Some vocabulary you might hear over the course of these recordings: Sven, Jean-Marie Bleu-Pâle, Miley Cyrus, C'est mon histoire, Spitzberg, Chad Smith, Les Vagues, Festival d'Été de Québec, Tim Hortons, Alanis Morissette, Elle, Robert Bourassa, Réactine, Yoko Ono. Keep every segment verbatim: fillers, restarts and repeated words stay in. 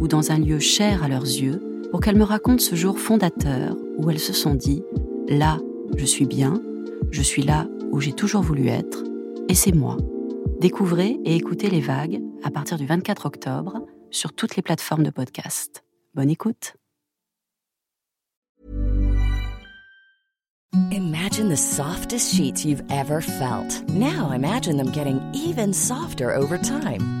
ou dans un lieu cher à leurs yeux, pour qu'elles me racontent ce jour fondateur où elles se sont dit « Là, je suis bien, je suis là où j'ai toujours voulu être, et c'est moi ». Découvrez et écoutez Les Vagues à partir du vingt-quatre octobre sur toutes les plateformes de podcast. Bonne écoute. Imagine the softest sheets you've ever felt. Now imagine them getting even softer over time.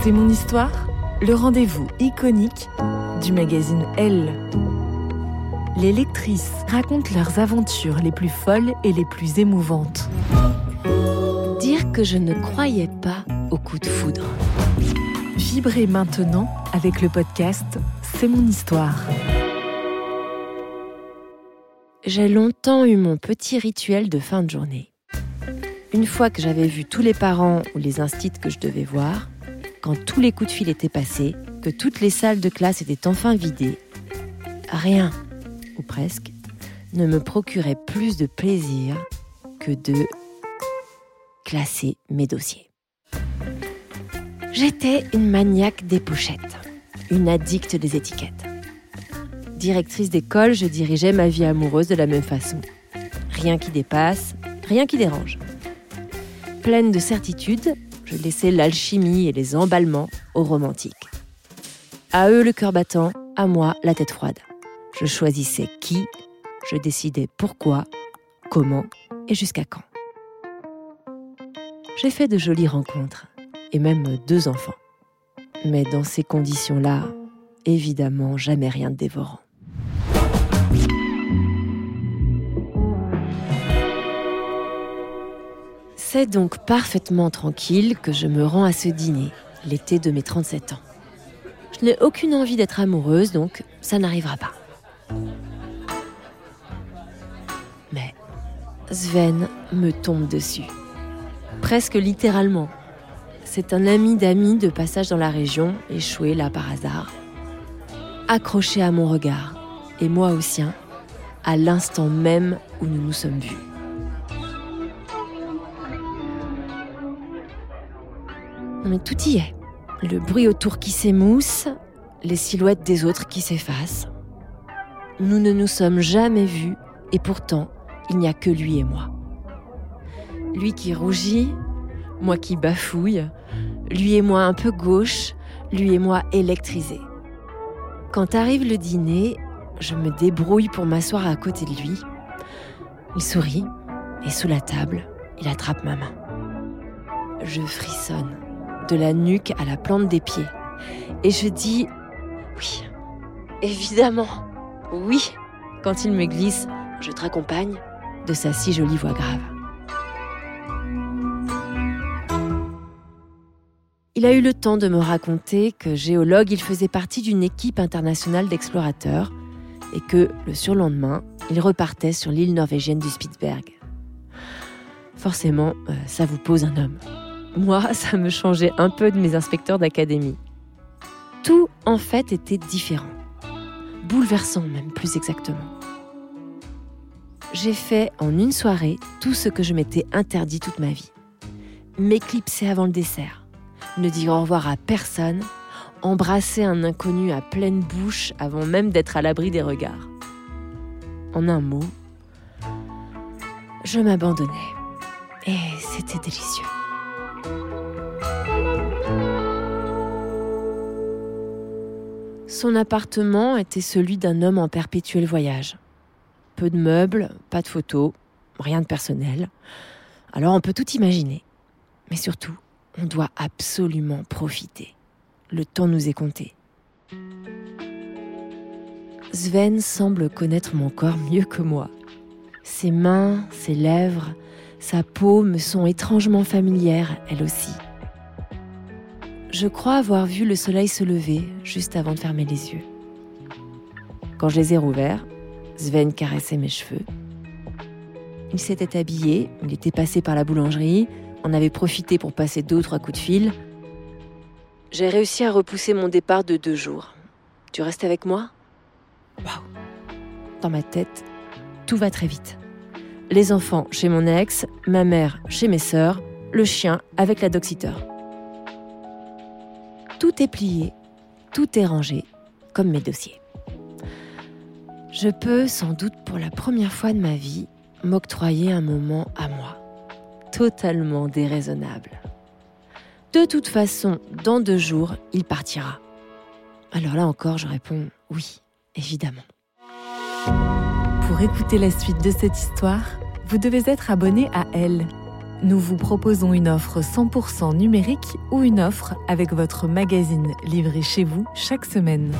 C'est mon histoire, le rendez-vous iconique du magazine Elle. Les lectrices racontent leurs aventures les plus folles et les plus émouvantes. Dire que je ne croyais pas au coup de foudre. Vibrez maintenant avec le podcast C'est mon histoire. J'ai longtemps eu mon petit rituel de fin de journée. Une fois que j'avais vu tous les parents ou les instits que je devais voir, quand tous les coups de fil étaient passés, que toutes les salles de classe étaient enfin vidées, rien, ou presque, ne me procurait plus de plaisir que de classer mes dossiers. J'étais une maniaque des pochettes, une addicte des étiquettes. Directrice d'école, je dirigeais ma vie amoureuse de la même façon. Rien qui dépasse, rien qui dérange. Pleine de certitudes, je laissais l'alchimie et les emballements aux romantiques. À eux le cœur battant, à moi la tête froide. Je choisissais qui, je décidais pourquoi, comment et jusqu'à quand. J'ai fait de jolies rencontres, et même deux enfants. Mais dans ces conditions-là, évidemment, jamais rien de dévorant. C'est donc parfaitement tranquille que je me rends à ce dîner, l'été de mes trente-sept ans. Je n'ai aucune envie d'être amoureuse, donc ça n'arrivera pas. Mais Sven me tombe dessus. Presque littéralement. C'est un ami d'amis de passage dans la région, échoué là par hasard. Accroché à mon regard, et moi au sien, à l'instant même où nous nous sommes vus. Mais tout y est. Le bruit autour qui s'émousse, les silhouettes des autres qui s'effacent. Nous ne nous sommes jamais vus et pourtant, il n'y a que lui et moi. Lui qui rougit, moi qui bafouille, lui et moi un peu gauche, lui et moi électrisés. Quand arrive le dîner, je me débrouille pour m'asseoir à côté de lui. Il sourit et sous la table, il attrape ma main. Je frissonne. De la nuque à la plante des pieds. Et je dis « Oui, évidemment, oui !» Quand il me glisse « Je te raccompagne » de sa si jolie voix grave. Il a eu le temps de me raconter que géologue, il faisait partie d'une équipe internationale d'explorateurs et que, le surlendemain, il repartait sur l'île norvégienne du Spitzberg. Forcément, ça vous pose un homme. Moi, ça me changeait un peu de mes inspecteurs d'académie. Tout, en fait, était différent. Bouleversant, même, plus exactement. J'ai fait, en une soirée, tout ce que je m'étais interdit toute ma vie. M'éclipser avant le dessert, ne dire au revoir à personne, embrasser un inconnu à pleine bouche avant même d'être à l'abri des regards. En un mot, je m'abandonnais. Et c'était délicieux. Son appartement était celui d'un homme en perpétuel voyage. Peu de meubles, pas de photos, rien de personnel. Alors on peut tout imaginer. Mais surtout, on doit absolument profiter. Le temps nous est compté. Sven semble connaître mon corps mieux que moi. Ses mains, ses lèvres, sa peau me sont étrangement familières, elle aussi. Je crois avoir vu le soleil se lever juste avant de fermer les yeux. Quand je les ai rouverts, Sven caressait mes cheveux. Il s'était habillé, il était passé par la boulangerie, on avait profité pour passer deux ou trois coups de fil. J'ai réussi à repousser mon départ de deux jours. Tu restes avec moi ? Waouh ! Dans ma tête, tout va très vite. Les enfants chez mon ex, ma mère chez mes sœurs, le chien avec la dog-sitter. Tout est plié, tout est rangé, comme mes dossiers. Je peux, sans doute pour la première fois de ma vie, m'octroyer un moment à moi, totalement déraisonnable. De toute façon, dans deux jours, il partira. Alors là encore, je réponds oui, évidemment. Pour écouter la suite de cette histoire, vous devez être abonné à Elle. Nous vous proposons une offre cent pour cent numérique ou une offre avec votre magazine livré chez vous chaque semaine.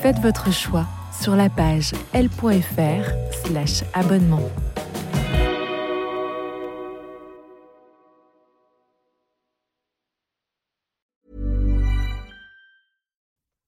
Faites votre choix sur la page elle point fr slash abonnement.